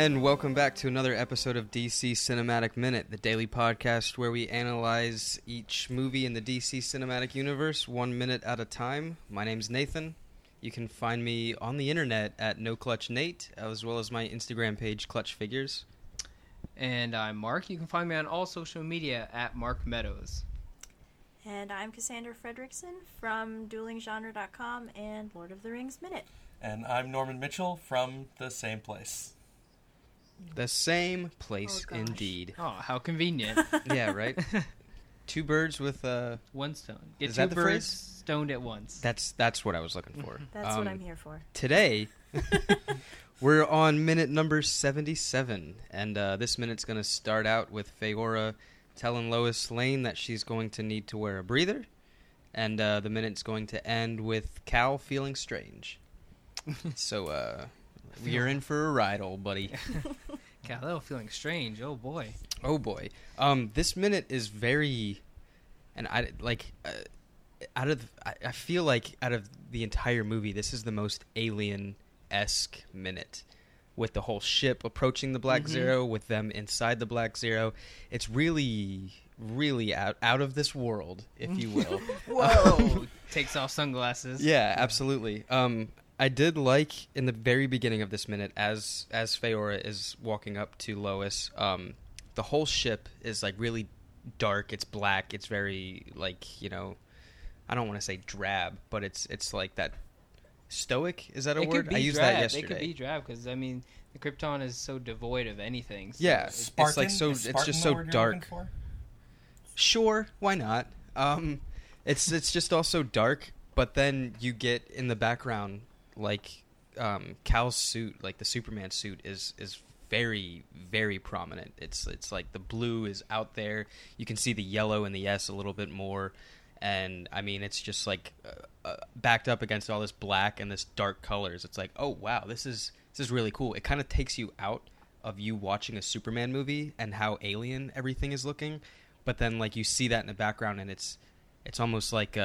And welcome back to another episode of DC Cinematic Minute, the daily podcast where we analyze each movie in the DC Cinematic Universe 1 minute at a time. My name's Nathan. You can find me on the internet at NoClutchNate, as well as my Instagram page, Clutch Figures. And I'm Mark. You can find me on all social media at Mark Meadows. And I'm Cassandra Fredrickson from DuelingGenre.com and Lord of the Rings Minute. And I'm Norman Mitchell from the same place. The same place, indeed. Oh, how convenient. Yeah, right? Two birds with one stone. Get two birds stoned at once. That's what I was looking for. That's what I'm here for. Today, we're on minute number 77, and this minute's going to start out with Faora telling Lois Lane that she's going to need to wear a breather, and the minute's going to end with Cal feeling strange. So, you're in for a ride, old buddy. Cal feeling strange. Oh boy. Oh boy. This minute is very, and I like I feel like out of the entire movie, this is the most alien-esque minute, with the whole ship approaching the Black Zero, with them inside the Black Zero. It's really, really out of this world, if you will. Whoa! Takes off sunglasses. Yeah, absolutely. I did like, in the very beginning of this minute, as Faora is walking up to Lois, the whole ship is, like, really dark. It's black. It's very, like, you know, I don't want to say drab, but it's like that stoic. Is that a word? I used that yesterday. It could be drab because, I mean, the Krypton is so devoid of anything. So yeah. It's like so. It's just so dark. Sure. Why not? It's just also dark, but then you get in the background... Like Cal's suit, like the Superman suit, is very, very prominent. It's like the blue is out there. You can see the yellow and the S a little bit more. And, I mean, it's just like backed up against all this black and this dark colors. It's like, oh, wow, this is really cool. It kind of takes you out of you watching a Superman movie and how alien everything is looking. But then, like, you see that in the background, and it's almost like...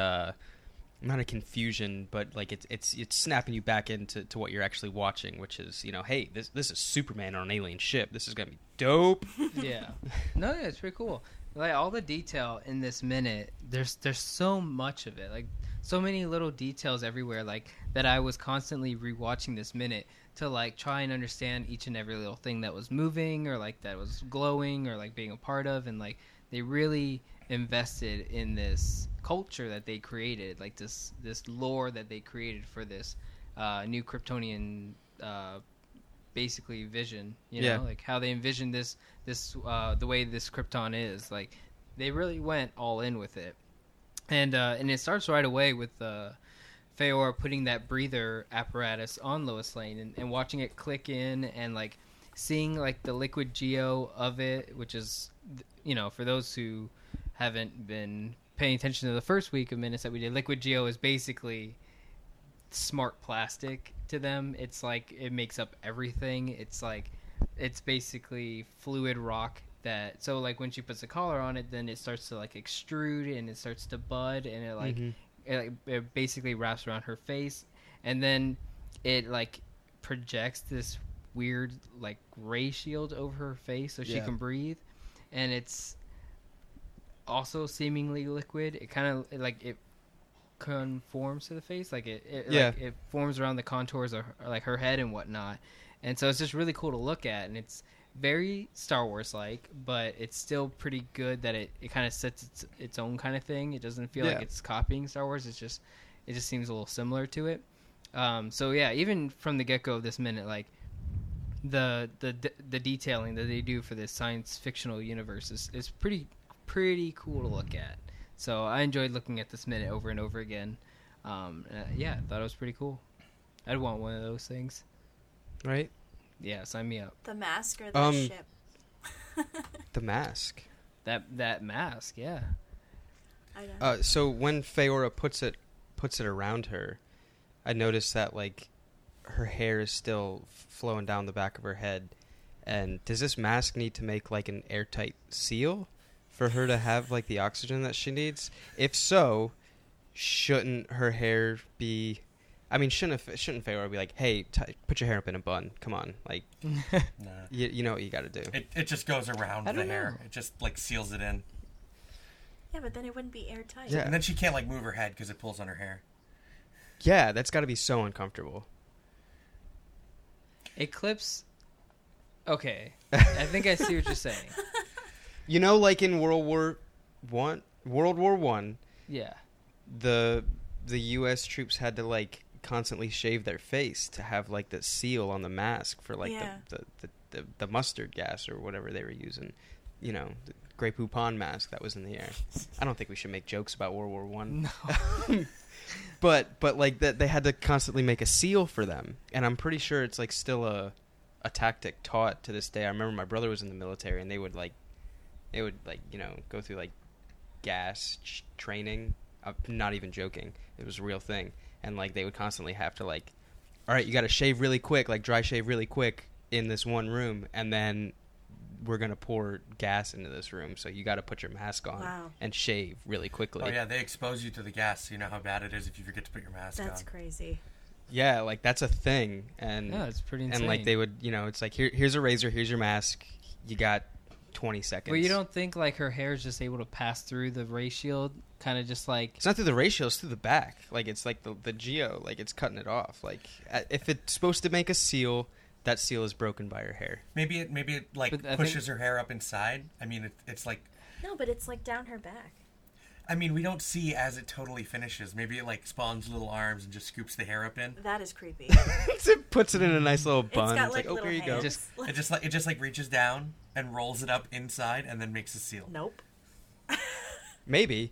Not a confusion, but like it's snapping you back into what you're actually watching, which is, you know, hey, this is Superman on an alien ship. This is gonna be dope. Yeah, no, it's pretty cool. Like all the detail in this minute, there's so much of it, like so many little details everywhere, like that I was constantly rewatching this minute to like try and understand each and every little thing that was moving or like that was glowing or like being a part of, and like they really invested in this culture that they created, like this lore that they created for this new Kryptonian basically vision, you know, like how they envisioned this the way this Krypton is. Like they really went all in with it, and it starts right away with Faora putting that breather apparatus on Lois Lane and watching it click in and like seeing like the Liquid Geo of it, which is, you know, for those who haven't been paying attention to the first week of minutes that we did, Liquid Geo is basically smart plastic to them. It's like it makes up everything. It's like it's basically fluid rock that, so like when she puts a collar on it, then it starts to like extrude and it starts to bud and it like it basically wraps around her face, and then it like projects this weird like gray shield over her face so she can breathe, and it's also seemingly liquid. It kind of like it conforms to the face, like it like it forms around the contours of like her head and whatnot, and so it's just really cool to look at, and it's very Star Wars like, but it's still pretty good that it kind of sets its own kind of thing. It doesn't feel like it's copying Star Wars. It's just it just seems a little similar to it. So yeah, even from the get go of this minute, like the detailing that they do for this science fictional universe is pretty cool to look at. So I enjoyed looking at this minute over and over again. Yeah, I thought it was pretty cool. I'd want one of those things. Right? Yeah, sign me up. The mask or the ship? The mask. That mask, yeah. I don't know. So when Faora puts it around her, I noticed that like her hair is still flowing down the back of her head. And does this mask need to make like an airtight seal for her to have like the oxygen that she needs? If so, shouldn't her hair be... I mean, shouldn't Faora be like, hey, put your hair up in a bun? Come on, like, you know what you got to do. It just goes around the hair. It just like seals it in. Yeah, but then it wouldn't be airtight. Yeah. And then she can't like move her head because it pulls on her hair. Yeah, that's got to be so uncomfortable. It clips. Okay, I think I see what you're saying. You know, like in World War One. Yeah. The U.S. troops had to like constantly shave their face to have like the seal on the mask for like the mustard gas or whatever they were using. You know, the Grey Poupon mask that was in the air. I don't think we should make jokes about World War I. No. But like that, they had to constantly make a seal for them, and I'm pretty sure it's like still a tactic taught to this day. I remember my brother was in the military, and they would you know, go through like gas training. I'm not even joking. It was a real thing, and like they would constantly have to like, all right, you got to shave really quick, like dry shave really quick in this one room, and then we're gonna pour gas into this room, so you got to put your mask on and shave really quickly. Oh yeah, they expose you to the gas, so you know how bad it is if you forget to put your mask on. That's crazy. Yeah, like that's a thing, and yeah, it's pretty insane. And like they would, you know, it's like here's a razor, here's your mask, you got 20 seconds. But you don't think like her hair is just able to pass through the ray shield? Kind of just like, it's not through the ray shield, it's through the back. Like it's like the Geo, like it's cutting it off. Like if it's supposed to make a seal, that seal is broken by her hair. Maybe it like pushes her hair up inside. I mean, it's like no, but it's like down her back. I mean, we don't see as it totally finishes. Maybe it like spawns little arms and just scoops the hair up in. That is creepy. It puts it in a nice little bun. It's got like little hands. Here you go. It just reaches down and rolls it up inside and then makes a seal. Nope. Maybe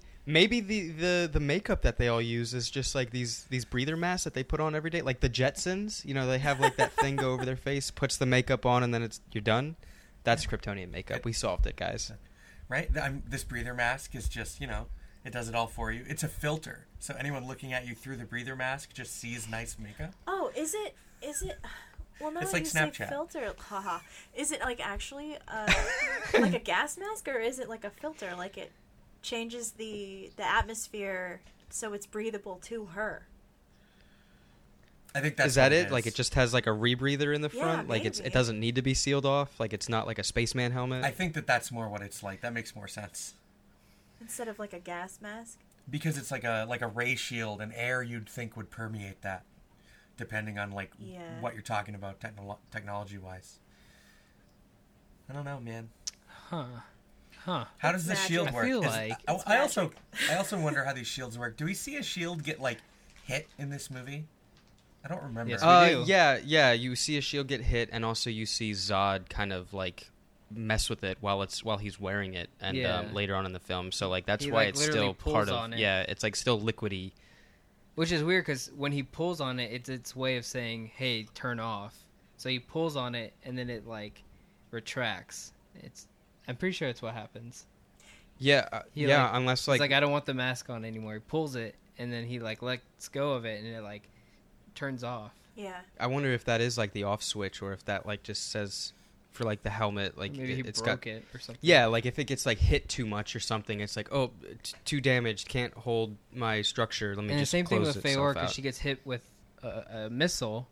the makeup that they all use is just like these breather masks that they put on every day, like the Jetsons. You know, they have like that thing go over their face, puts the makeup on, and then you're done. That's Kryptonian makeup. We solved it, guys. Right? This breather mask is just, you know, it does it all for you. It's a filter, so anyone looking at you through the breather mask just sees nice makeup. Oh, is it? Well, not it's like Snapchat filter. Haha. Is it like actually like a gas mask, or is it like a filter? Like it changes the atmosphere so it's breathable to her. I think that's is that it? Like it just has like a rebreather in the front. Like maybe. It doesn't need to be sealed off. Like it's not like a spaceman helmet. I think that's more what it's like. That makes more sense. Instead of like a gas mask? Because it's like a ray shield, and air you'd think would permeate that, depending on like what you're talking about technology-wise. I don't know, man. Huh. How does the shield work? I feel like I also wonder how these shields work. Do we see a shield get like hit in this movie? I don't remember. Yes, we do. Yeah. You see a shield get hit, and also you see Zod kind of like mess with it while he's wearing it, and later on in the film. So like that's why it's still part of it. Yeah, it's like still liquidy, which is weird because when he pulls on it, it's its way of saying, "Hey, turn off." So he pulls on it, and then it like retracts. I'm pretty sure it's what happens. Yeah, unless like... It's like, I don't want the mask on anymore. He pulls it, and then he, like, lets go of it, and it, like, turns off. Yeah. I wonder if that is, like, the off switch, or if that, like, just says for, like, the helmet, like... Maybe he broke it or something. Yeah, like, if it gets, like, hit too much or something, it's like, oh, too damaged, can't hold my structure, let me just close it. And the same thing with Faora, because she gets hit with a missile...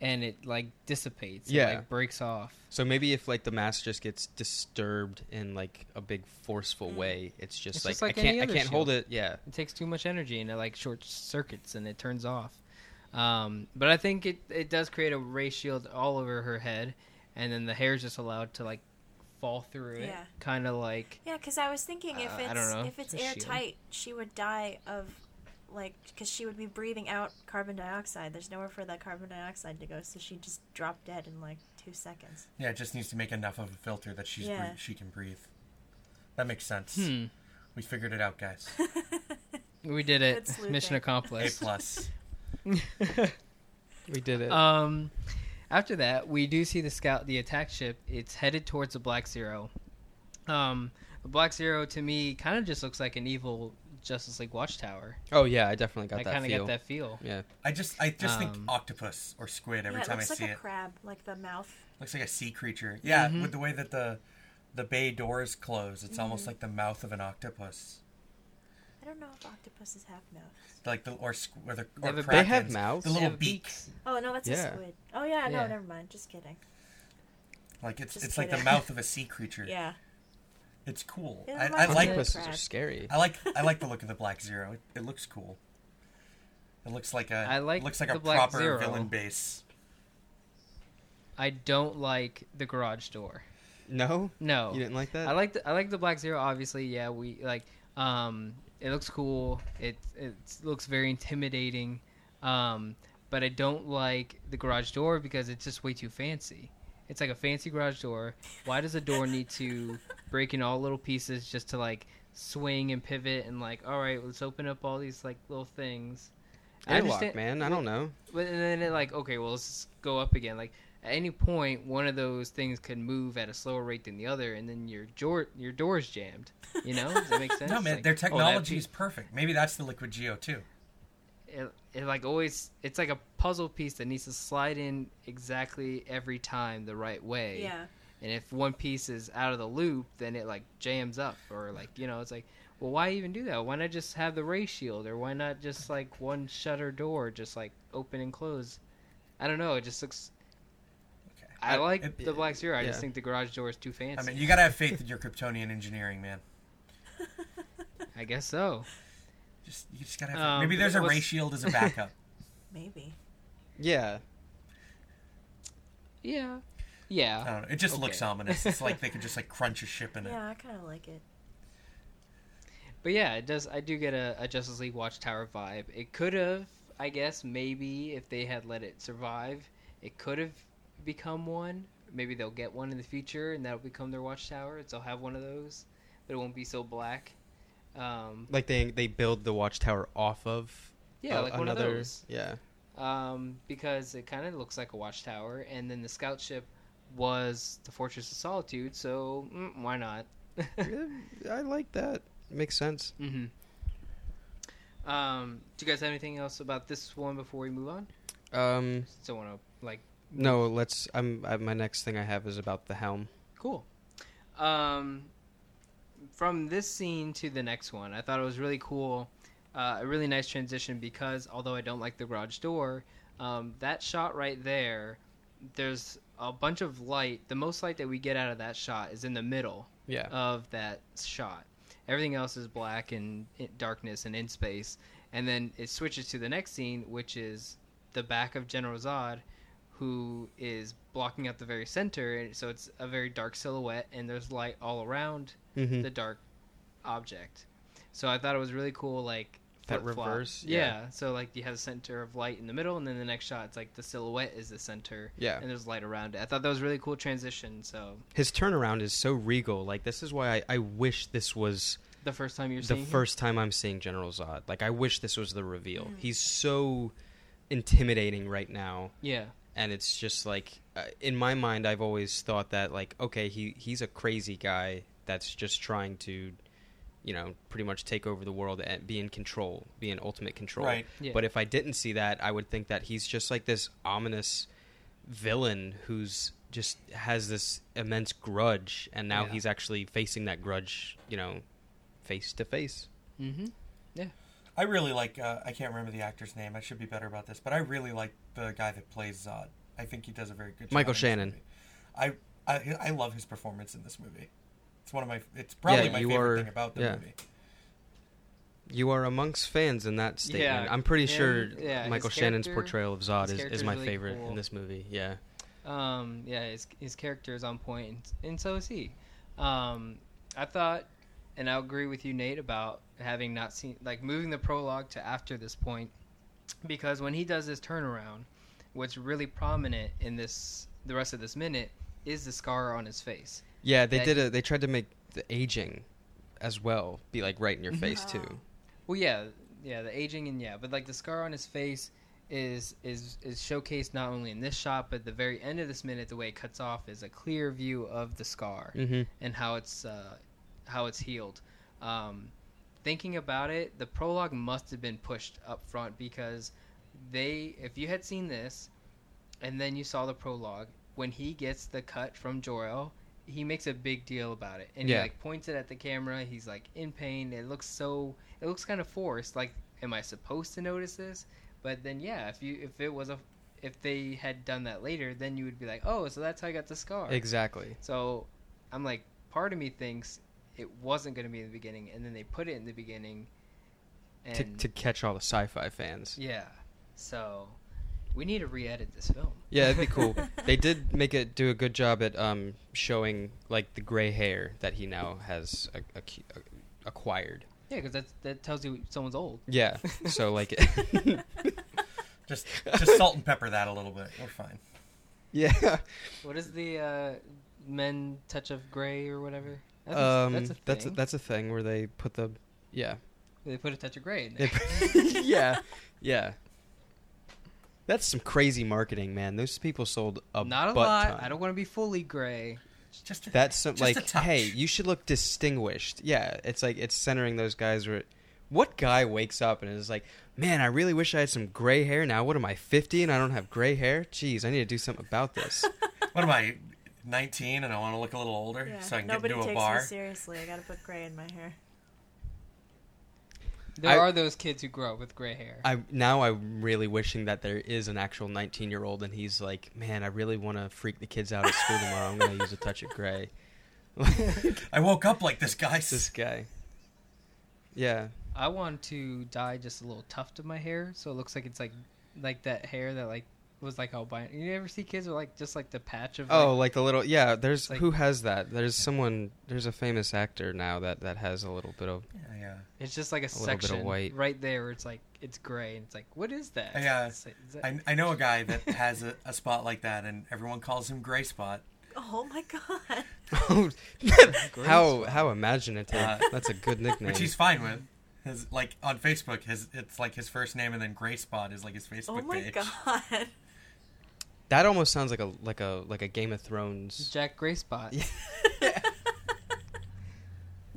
And it, like, dissipates. Yeah. It, like, breaks off. So maybe if, like, the mask just gets disturbed in, like, a big forceful way, it's just like I can't hold it. Yeah. It takes too much energy, and it, like, short circuits, and it turns off. But I think it does create a ray shield all over her head, and then the hair's just allowed to, like, fall through it. Kind of like... Yeah, because I was thinking if it's airtight, she would die of... Like, because she would be breathing out carbon dioxide. There's nowhere for that carbon dioxide to go, so she'd just drop dead in, like, 2 seconds. Yeah, it just needs to make enough of a filter that she can breathe. That makes sense. We figured it out, guys. We did it. Mission accomplished. A+. We did it. After that, we do see the attack ship. It's headed towards the Black Zero. The Black Zero, to me, kind of just looks like an evil... Justice League Watchtower. Oh yeah, I definitely got that feel. I kind of got that feel. Yeah. I just think octopus or squid every time I see it. Looks like a crab, like the mouth. Looks like a sea creature. Yeah, with the way that the bay doors close, it's almost like the mouth of an octopus. I don't know if octopuses have mouths. Like the or they have mouths. The little beak. Oh no, that's a squid. Oh yeah, no, never mind. Just kidding. Like it's like the mouth of a sea creature. Yeah. It's cool. I like octopuses are scary. I like the look of the Black Zero. It looks cool. It looks like a proper Zero. Villain base. I don't like the garage door. No. You didn't like that? I like the Black Zero, obviously. Yeah, we like it looks cool. It looks very intimidating. But I don't like the garage door because it's just way too fancy. It's like a fancy garage door. Why does a door need to break in all little pieces just to like swing and pivot and like, all right, let's open up all these like little things. Airlock, man. I don't know. But and then it like, okay, well, let's just go up again. Like at any point, one of those things can move at a slower rate than the other, and then your door's jammed. You know? Does that make sense? No, man. Like, their technology is perfect. Maybe that's the Liquid Geo too. It like always, it's like a puzzle piece that needs to slide in exactly every time the right way. Yeah. And if one piece is out of the loop, then it like jams up, or like, you know, it's like, well, why even do that? Why not just have the ray shield, or why not just like one shutter door, just like open and close? I don't know. It just looks. Okay. I like the Black Zero. I just think the garage door is too fancy. I mean, you gotta have faith in your Kryptonian engineering, man. I guess so. You just gotta have maybe there's a ray shield as a backup. Maybe. Yeah. I don't know. It just looks ominous. It's like they could just like crunch a ship in it. Yeah, I kind of like it. But yeah, it does. I do get a Justice League Watchtower vibe. It could have, I guess, maybe if they had let it survive, it could have become one. Maybe they'll get one in the future, and that'll become their Watchtower. They'll have one of those, but it won't be so black. Like they build the Watchtower off of like another, one of those. Yeah. Because it kind of looks like a Watchtower, and then the scout ship was the Fortress of Solitude, so why not? I like that. Makes sense. Mm-hmm. Do you guys have anything else about this one before we move on? Still want to like. No, let's. My next thing I have is about the helm. Cool. From this scene to the next one, I thought it was really cool. A really nice transition because although I don't like the garage door, that shot right there, there's a bunch of light. The most light that we get out of that shot is in the middle of that shot. Everything else is black and darkness and in space. And then it switches to the next scene, which is the back of General Zod, who is blocking out the very center. And so it's a very dark silhouette, and there's light all around the dark object. So I thought it was really cool, like that reverse. Yeah. So like you have the center of light in the middle, and then the next shot, it's like the silhouette is the center. Yeah. And there's light around it. I thought that was a really cool transition. So his turnaround is so regal. Like this is why I wish this was the first time you're seeing. The first time I'm seeing General Zod. Like I wish this was the reveal. Mm. He's so intimidating right now. Yeah. And it's just like in my mind, I've always thought that like okay, he's a crazy guy that's just trying to. You know, pretty much take over the world and be in control, be in ultimate control. Right. Yeah. But if I didn't see that, I would think that he's just like this ominous villain who's just has this immense grudge, and now he's actually facing that grudge, you know, face to face. Mm-hmm. Yeah. I really like, I can't remember the actor's name. I should be better about this, but I really like the guy that plays Zod. I think he does a very good job. Michael Shannon. I love his performance in this movie. It's one of my. It's probably my favorite thing about the movie. You are amongst fans in that statement. Yeah, I'm pretty sure Michael Shannon's portrayal of Zod is my really favorite in this movie. Yeah. His character is on point, and so is he. I thought, and I'll agree with you, Nate, about having not seen like moving the prologue to after this point, because when he does his turnaround, what's really prominent in the rest of this minute is the scar on his face. Yeah, they tried to make the aging as well be like right in your face too. Well, the aging and but like the scar on his face is showcased not only in this shot, but the very end of this minute, the way it cuts off is a clear view of the scar and how it's healed. Thinking about it, the prologue must have been pushed up front because if you had seen this and then you saw the prologue, when he gets the cut from Jor-El, he makes a big deal about it, and he like points it at the camera. He's like in pain. It looks kind of forced. Like, am I supposed to notice this? But then if they had done that later, then you would be like, oh, so that's how I got the scar. Exactly. So I'm like, part of me thinks it wasn't going to be in the beginning, and then they put it in the beginning. And to catch all the sci-fi fans. Yeah. So we need to re-edit this film. Yeah, that'd be cool. They did make it do a good job at showing like the gray hair that he now has acquired. Yeah, because that tells you someone's old. Yeah, so like... Just salt and pepper that a little bit. We're fine. Yeah. What is the men touch of gray or whatever? That's a thing. That's a thing where they put the... Yeah. They put a touch of gray in there. Yeah. Yeah. That's some crazy marketing, man. Those people sold a butt ton. Not a lot. I don't want to be fully gray. Hey, you should look distinguished. Yeah, it's like it's centering those guys where... What guy wakes up and is like, man, I really wish I had some gray hair now. What am I, 50 and I don't have gray hair? Jeez, I need to do something about this. What am I, 19 and I want to look a little older so I can get into a bar? Nobody takes me seriously. I got to put gray in my hair. There are those kids who grow up with gray hair. Now I'm really wishing that there is an actual 19-year-old and he's like, man, I really want to freak the kids out at school tomorrow. I'm going to use a touch of gray. I woke up like this guy. This guy. Yeah. I want to dye just a little tuft of my hair so it looks like it's like that hair that like was like albino. You ever see kids with like just like the patch of like the little there's like, who has that? There's a famous actor now that has a little bit of It's just like a section white right there where it's like it's gray and it's like, what is that? Yeah. I know a guy that has a spot like that and everyone calls him Gray Spot. Oh my God. How imaginative. That's a good nickname. Which he's fine with. Like on Facebook, it's like his first name, and then Gray Spot is like his Facebook page. Oh my God! That almost sounds like a Game of Thrones. Jack Gray Spot. Yeah.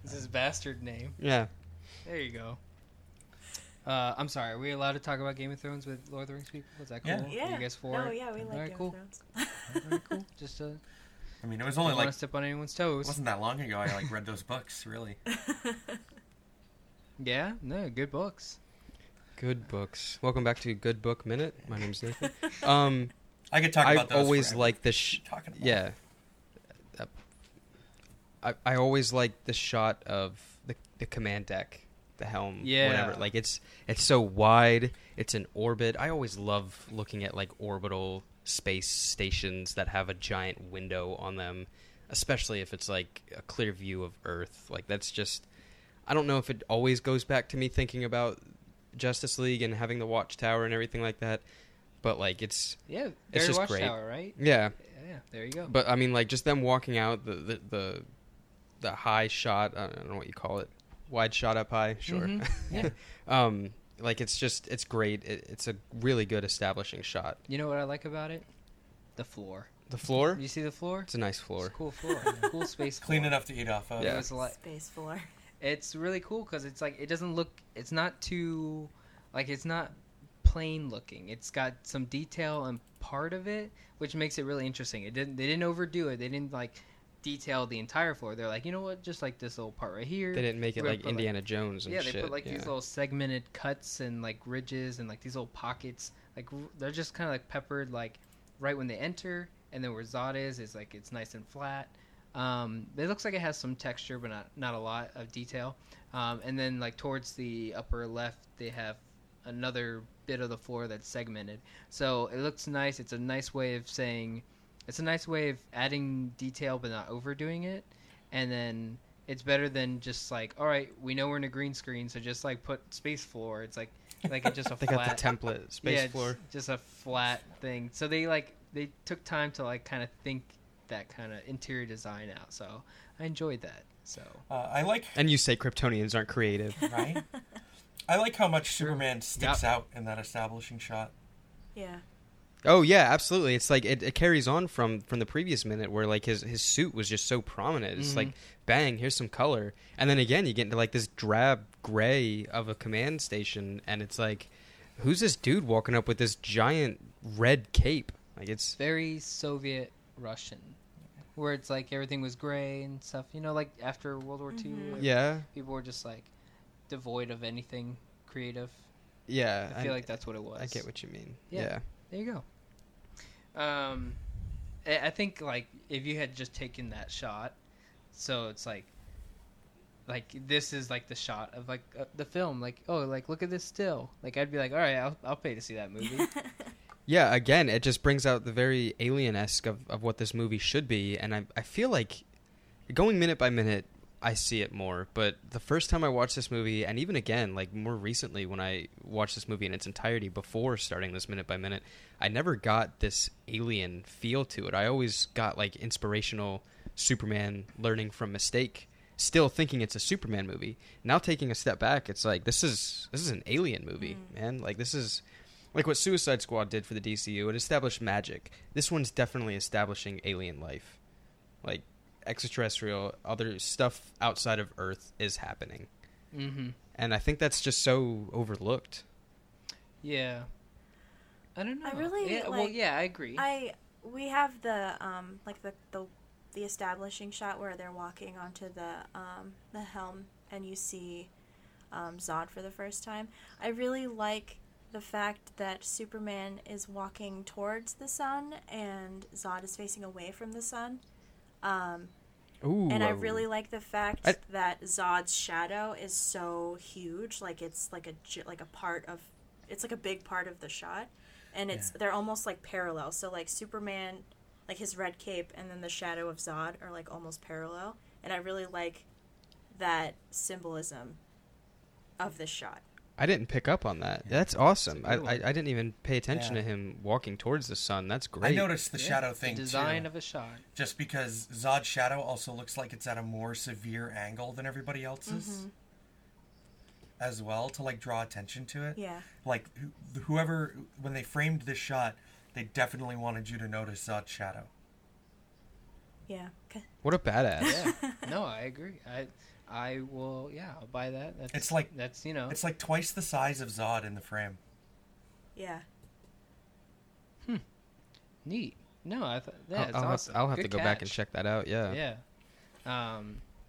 It's his bastard name. Yeah. There you go. I'm sorry. Are we allowed to talk about Game of Thrones with Lord of the Rings people? Is that cool? Yeah. Are you guys for? Oh yeah, we like Game of Thrones. All right, cool. Just. I mean, it was only like. Don't want to step on anyone's toes. It wasn't that long ago. I read those books. Really. Yeah, no, good books. Good books. Welcome back to Good Book Minute. My name's Nathan. I could talk about those. I always like this. I always like the shot of the command deck, the helm, whatever. Like it's so wide. It's in orbit. I always love looking at like orbital space stations that have a giant window on them, especially if it's like a clear view of Earth. Like that's just. I don't know if it always goes back to me thinking about Justice League and having the Watchtower and everything like that, but like it's just great. Watchtower, right? Yeah, there you go. But I mean, like just them walking out the high shot. I don't know what you call it. Wide shot up high, sure. Mm-hmm. Yeah. Like it's great. It's a really good establishing shot. You know what I like about it? The floor. The floor? You see the floor? It's a nice floor. It's a cool floor. Cool space. Floor. Clean enough to eat off of. Yeah, it's a lot. Space floor. It's really cool because it's like it doesn't look. It's not too, like it's not plain looking. It's got some detail in part of it, which makes it really interesting. They didn't overdo it. They didn't like detail the entire floor. They're like, you know what? Just like this little part right here. They didn't make it like Indiana Jones and shit. Yeah, they put like these little segmented cuts and like ridges and like these little pockets. Like they're just kind of like peppered like right when they enter, and then where Zod is like it's nice and flat. It looks like it has some texture, but not a lot of detail. And then like towards the upper left, they have another bit of the floor that's segmented. So it looks nice. It's a nice way of saying, it's a nice way of adding detail, but not overdoing it. And then it's better than just like, all right, we know we're in a green screen. So just like put space floor. It's like it's just a flat. They got the template space floor. Just a flat thing. So they took time to like kind of think that kind of interior design out, so I enjoyed that. So I like, and you say Kryptonians aren't creative, right? I like how much Superman sticks out in that establishing shot. Yeah. Oh yeah, absolutely. It's like it carries on from the previous minute where like his suit was just so prominent. It's like bang, here's some color, and then again you get into like this drab gray of a command station, and it's like, who's this dude walking up with this giant red cape? Like it's very Soviet Russian. where it's like everything was gray and stuff, you know, like after World War II. Mm-hmm. Yeah. People were just like devoid of anything creative. Yeah. I feel like that's what it was. I get what you mean. Yeah. There you go. I think like if you had just taken that shot, so it's like this is like the shot of like the film, like, oh, like look at this still, like I'd be like, all right, I'll pay to see that movie. Yeah, again, it just brings out the very Alien-esque of what this movie should be, and I feel like going minute by minute, I see it more. But the first time I watched this movie, and even again, like more recently when I watched this movie in its entirety before starting this minute by minute, I never got this Alien feel to it. I always got like inspirational Superman learning from mistake, still thinking it's a Superman movie. Now taking a step back, it's like this is an Alien movie, man. Like this is... like what Suicide Squad did for the DCU, it established magic. This one's definitely establishing alien life. Like, extraterrestrial, other stuff outside of Earth is happening. Mm-hmm. And I think that's just so overlooked. Yeah. I don't know. I really, yeah, like, well, yeah, I agree. We have the, like, the establishing shot where they're walking onto the helm and you see Zod for the first time. I really like the fact that Superman is walking towards the sun and Zod is facing away from the sun. And I really like the fact that Zod's shadow is so huge. Like it's like a big part of the shot, and it's they're almost like parallel. So like Superman, like his red cape and then the shadow of Zod are like almost parallel. And I really like that symbolism of this shot. I didn't pick up on that. That's awesome. I didn't even pay attention to him walking towards the sun. That's great. I noticed the shadow thing, the design of a shot. Just because Zod's shadow also looks like it's at a more severe angle than everybody else's as well, to like draw attention to it. Yeah. Like whoever, when they framed this shot, they definitely wanted you to notice Zod's shadow. Yeah. What a badass. Yeah. No, I agree. I will, I'll buy that. It's like, that's, you know, it's like twice the size of Zod in the frame. Yeah. Neat. No, I thought that's awesome. I'll have to go back and check that out. Yeah. Yeah.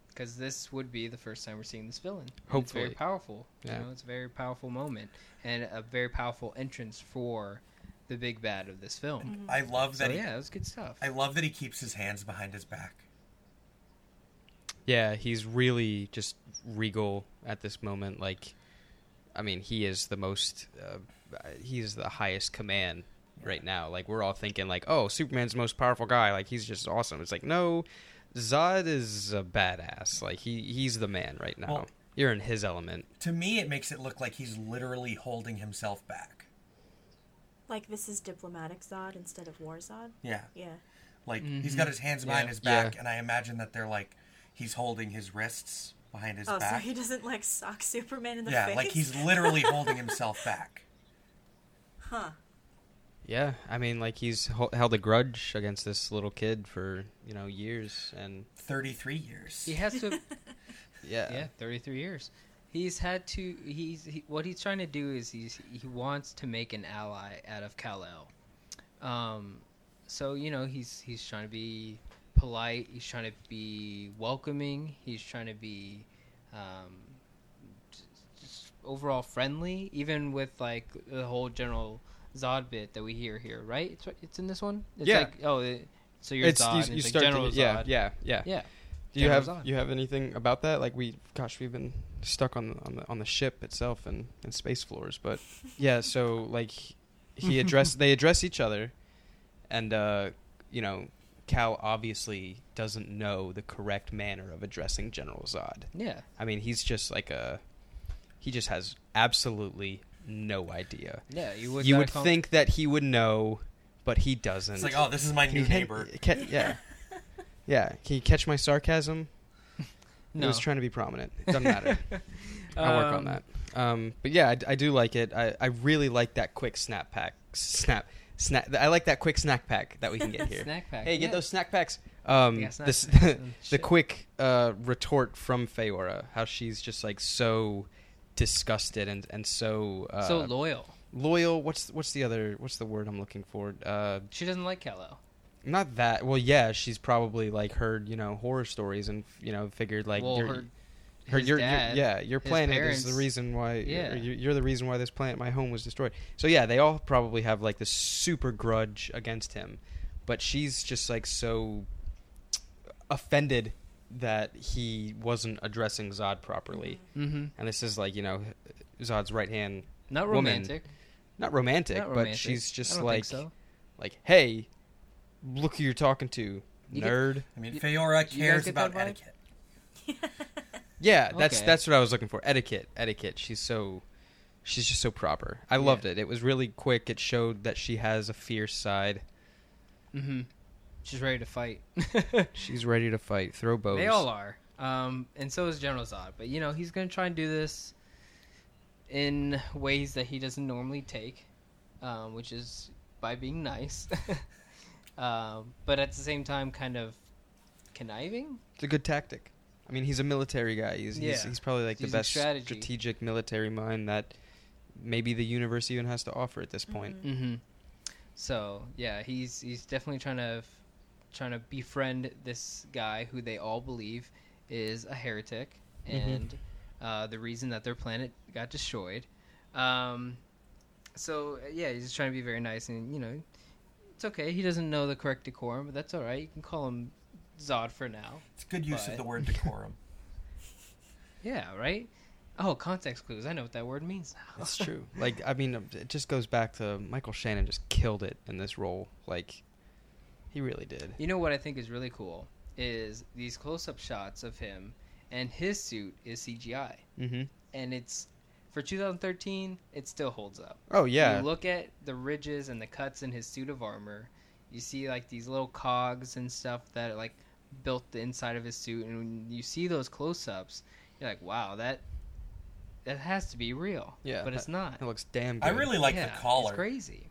Because this would be the first time we're seeing this villain. Hopefully, it's very powerful. Yeah. You know, it's a very powerful moment and a very powerful entrance for the big bad of this film. Mm-hmm. I love that. So, yeah, it was good stuff. I love that he keeps his hands behind his back. Yeah, he's really just regal at this moment. Like, I mean, he is the most, he's the highest command right now. Like, we're all thinking, like, oh, Superman's the most powerful guy. Like, he's just awesome. It's like, no, Zod is a badass. Like, he's the man right now. Well, you're in his element. To me, it makes it look like he's literally holding himself back. Like, this is diplomatic Zod instead of war Zod? Yeah. Yeah. Like, he's got his hands behind his back, and I imagine that they're like, he's holding his wrists behind his back. Oh, so he doesn't, like, sock Superman in the face? Yeah, like, he's literally holding himself back. Huh. Yeah, I mean, like, he's held a grudge against this little kid for, you know, years and... 33 years. He has to... Yeah, 33 years. He's had to... What he's trying to do is he wants to make an ally out of Kal-El. So, you know, he's trying to be... polite, he's trying to be welcoming, he's trying to be just overall friendly, even with like the whole General Zod bit that we hear here, right? It's in this one. It's like, oh, so you're Zod. It's like General Zod. Yeah. Do you have anything about that? Like we've been stuck on the ship itself and space floors, but yeah. So like they address each other, and you know. Cal obviously doesn't know the correct manner of addressing General Zod. Yeah. I mean, he's just like he just has absolutely no idea. Yeah, you would think that he would know, but he doesn't. It's like, oh, this is my new neighbor. Yeah. Can you catch my sarcasm? No. He was trying to be prominent. It doesn't matter. I'll work on that. But yeah, I do like it. I really like that quick I like that quick snack pack that we can get here. Snack pack. Hey, get those snack packs. The quick retort from Faora, how she's just like so disgusted and so so loyal. What's the word I'm looking for? She doesn't like Kal-El. Not that. Well, yeah, she's probably like heard, you know, horror stories and, you know, figured like, well, your planet is the reason why. Yeah. You're the reason why this planet, my home, was destroyed. So yeah, they all probably have like this super grudge against him, but she's just like so offended that he wasn't addressing Zod properly. Mm-hmm. And this is like, you know, Zod's right hand. Not romantic, but she's just like, so. Like, hey. Look who you're talking to, nerd. I mean, Faora cares about etiquette. Yeah, that's what I was looking for. Etiquette. She's just so proper. I loved it. It was really quick. It showed that she has a fierce side. Mm-hmm. She's ready to fight. Throw bows. They all are. And so is General Zod. But, you know, he's going to try and do this in ways that he doesn't normally take, which is by being nice. But at the same time, kind of conniving. It's a good tactic. I mean, he's a military guy. He's probably like the best strategic military mind that maybe the universe even has to offer at this point. Mm-hmm. Mm-hmm. So yeah, he's definitely trying to befriend this guy who they all believe is a heretic and the reason that their planet got destroyed. So yeah, he's just trying to be very nice and, you know. It's okay. He doesn't know the correct decorum, but that's all right. You can call him Zod for now. It's a good use of the word decorum. Yeah, right? Oh, context clues. I know what that word means now. That's true. Like, I mean, it just goes back to Michael Shannon just killed it in this role. Like, he really did. You know what I think is really cool is these close-up shots of him, and his suit is CGI. Mm-hmm. And it's... For 2013, it still holds up. Oh, yeah. You look at the ridges and the cuts in his suit of armor. You see, like, these little cogs and stuff that are, like, built the inside of his suit. And when you see those close-ups, you're like, wow, that has to be real. Yeah. But it's not. It looks damn good. I really like the collar. It's crazy.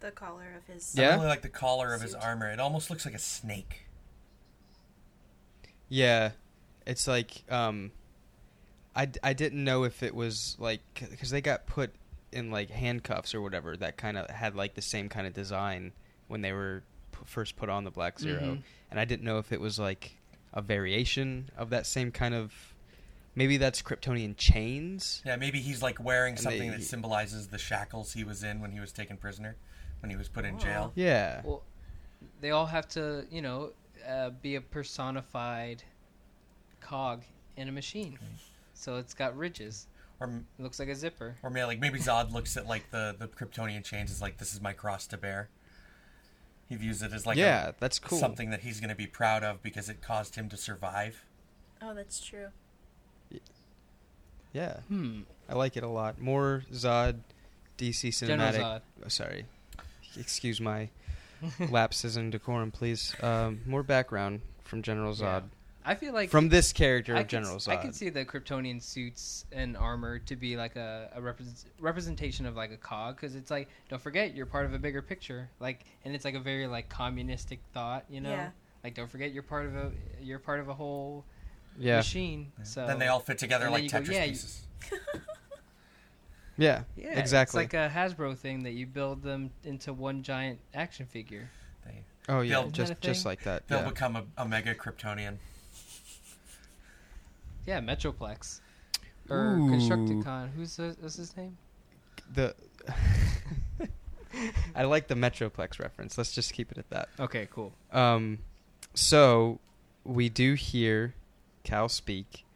The collar of his suit. Yeah? I really like the collar of his armor. It almost looks like a snake. Yeah. It's like, I didn't know if it was, like... Because they got put in, like, handcuffs or whatever that kind of had, like, the same kind of design when they were first put on the Black Zero. Mm-hmm. And I didn't know if it was, like, a variation of that same kind of... Maybe that's Kryptonian chains? Yeah, maybe he's, like, wearing something that symbolizes the shackles he was in when he was taken prisoner, when he was put in jail. Yeah. Well, they all have to, you know, be a personified cog in a machine. Mm-hmm. So it's got ridges. Or it looks like a zipper. Or maybe Zod looks at like the Kryptonian chains as like, this is my cross to bear. He views it as like that's cool. Something that he's going to be proud of because it caused him to survive. Oh, that's true. Yeah. I like it a lot. More Zod, DC Cinematic. General Zod. Oh, sorry. Excuse my lapses in decorum, please. More background from General Zod. Yeah. I feel like from this character of General Zod, I can see the Kryptonian suits and armor to be like a representation of like a cog, because it's like, don't forget you're part of a bigger picture, like, and it's like a very like communistic thought, you know, like don't forget you're part of a whole machine. Yeah. So then they all fit together like Tetris pieces. Yeah, exactly. It's like a Hasbro thing that you build them into one giant action figure. Oh yeah, just like that. They'll become a mega Kryptonian. Yeah, Metroplex. Or Constructicon. What's his name? I like the Metroplex reference. Let's just keep it at that. Okay, cool. So we do hear Cal speak,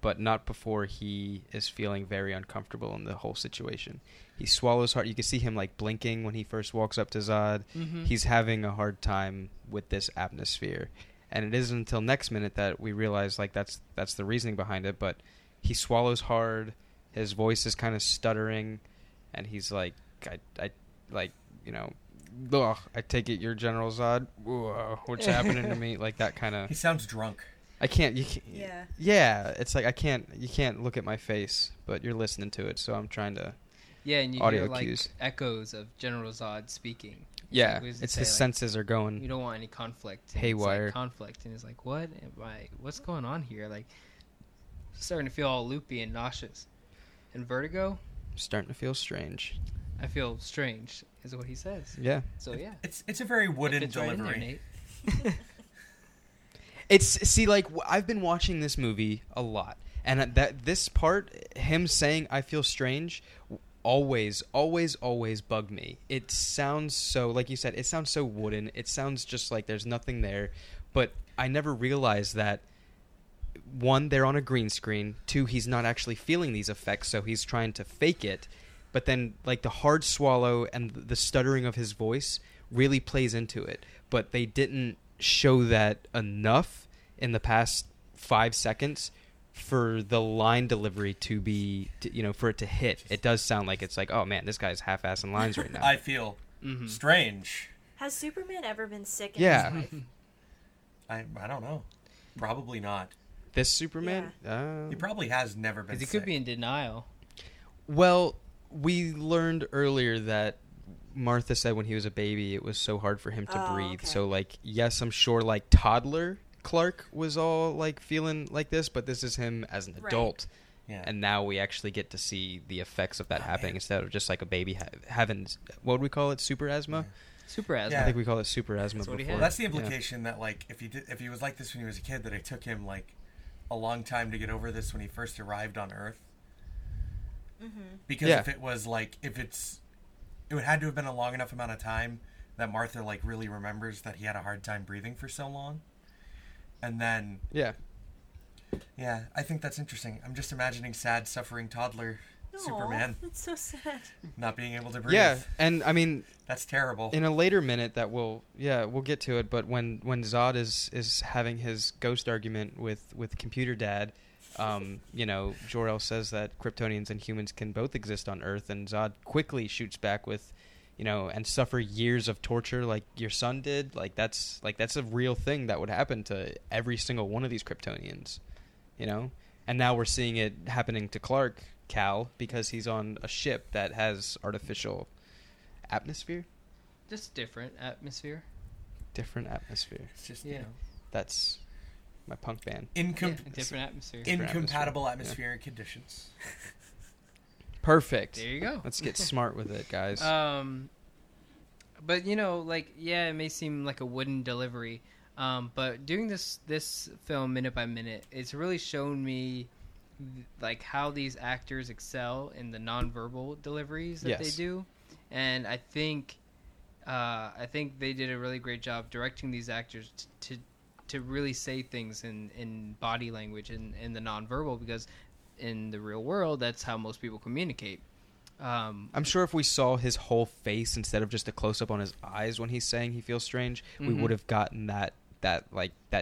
but not before he is feeling very uncomfortable in the whole situation. He swallows hard. You can see him like blinking when he first walks up to Zod. Mm-hmm. He's having a hard time with this atmosphere. And it isn't until next minute that we realize like that's the reasoning behind it. But he swallows hard. His voice is kind of stuttering, and he's like, I like, you know, ugh, I take it you're General Zod. Ugh, what's happening to me? Like that kind of. He sounds drunk. I can't. Yeah. It's like I can't. You can't look at my face, but you're listening to it. So I'm trying to. Yeah, and you hear like cues. Echoes of General Zod speaking. Yeah, like, it's the senses are going. You don't want any conflict. And haywire. It's like conflict, and it's like, what? What's going on here? Like, starting to feel all loopy and nauseous, and vertigo. Starting to feel strange. I feel strange, is what he says. Yeah. So yeah, it's a very wooden delivery. Right there, Nate. I've been watching this movie a lot, and that this part, him saying "I feel strange," always bugged me. It sounds so, like you said, it sounds so wooden. It sounds just like there's nothing there. But I never realized that, one, they're on a green screen. Two, he's not actually feeling these effects, so he's trying to fake it. But then, like, the hard swallow and the stuttering of his voice really plays into it. But they didn't show that enough in the past 5 seconds for the line delivery to be, for it to hit. It does sound like it's like, oh, man, this guy's half-assing lines right now. I feel strange. Has Superman ever been sick in his life? I don't know. Probably not. This Superman? Yeah. He probably has never been sick. He could be in denial. Well, we learned earlier that Martha said when he was a baby, it was so hard for him to breathe. Okay. So, like, yes, I'm sure, like, toddler Clark was all, like, feeling like this, but this is him as an adult. Yeah. And now we actually get to see the effects of that happening instead of just, like, a baby having, what would we call it, super asthma? Yeah. Super asthma. Yeah. I think we called it super asthma before. Well, that's the implication that, like, if he was like this when he was a kid, that it took him, like, a long time to get over this when he first arrived on Earth. Mm-hmm. Because if it was, like, it had to have been a long enough amount of time that Martha, like, really remembers that he had a hard time breathing for so long. And then... Yeah, I think that's interesting. I'm just imagining sad, suffering toddler... Superman. That's so sad. Not being able to breathe. Yeah, and I mean... That's terrible. In a later minute that we'll get to it, but when Zod is having his ghost argument with Computer Dad, Jor-El says that Kryptonians and humans can both exist on Earth, and Zod quickly shoots back with, and suffer years of torture like your son did. That's a real thing that would happen to every single one of these Kryptonians, And now we're seeing it happening to Clark... Cal, because he's on a ship that has artificial atmosphere. Just different atmosphere. Different atmosphere. It's just, that's my punk band. Different atmosphere. Incompatible atmospheric conditions. Perfect. There you go. Let's get smart with it, guys. But, it may seem like a wooden delivery, but doing this film minute by minute, it's really shown me... like how these actors excel in the nonverbal deliveries that they do, and I think they did a really great job directing these actors to really say things in body language and in the nonverbal, because in the real world that's how most people communicate. I'm sure if we saw his whole face instead of just a close up on his eyes when he's saying he feels strange, we would have gotten that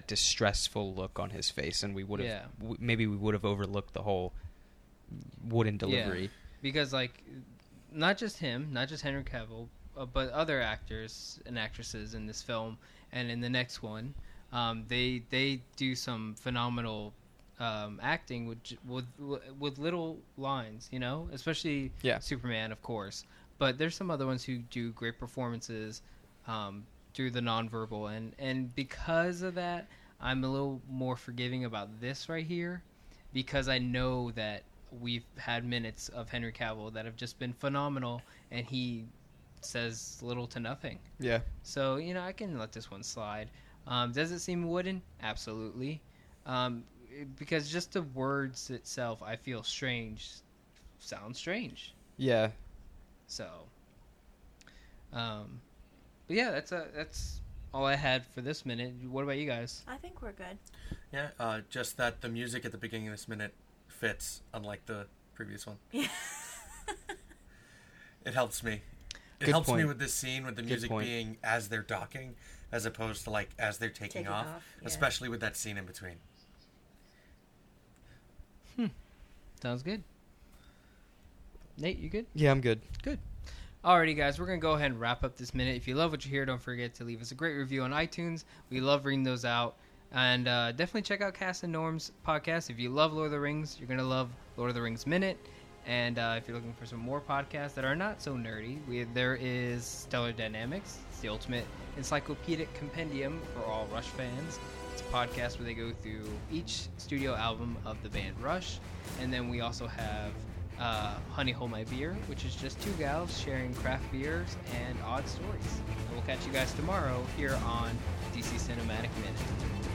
distressful look on his face, and we would have maybe overlooked the whole wooden delivery. Yeah. Because like, not just him, not just Henry Cavill, but other actors and actresses in this film and in the next one, they do some phenomenal acting with little lines, especially Superman, of course. But there's some other ones who do great performances. Through the nonverbal, and because of that, I'm a little more forgiving about this right here, because I know that we've had minutes of Henry Cavill that have just been phenomenal, and he says little to nothing. Yeah. So I can let this one slide. Does it seem wooden? Absolutely, because just the words itself, I feel strange, sounds strange. Yeah. So. But yeah, that's all I had for this minute. What about you guys? I think we're good. Yeah, just that the music at the beginning of this minute fits, unlike the previous one. Yeah. It helps me. It helps me with this scene, with the music being as they're docking, as opposed to like as they're taking off. Yeah. Especially with that scene in between. Sounds good. Nate, you good? Yeah, I'm good. Good. Alrighty, guys, we're going to go ahead and wrap up this minute. If you love what you hear, don't forget to leave us a great review on iTunes. We love reading those out. And definitely check out Cass and Norm's podcast. If you love Lord of the Rings, you're going to love Lord of the Rings Minute. And if you're looking for some more podcasts that are not so nerdy, there is Stellar Dynamics. It's the ultimate encyclopedic compendium for all Rush fans. It's a podcast where they go through each studio album of the band Rush. And then we also have Honey Hole My Beer, which is just two gals sharing craft beers and odd stories. And we'll catch you guys tomorrow here on DC Cinematic Minute.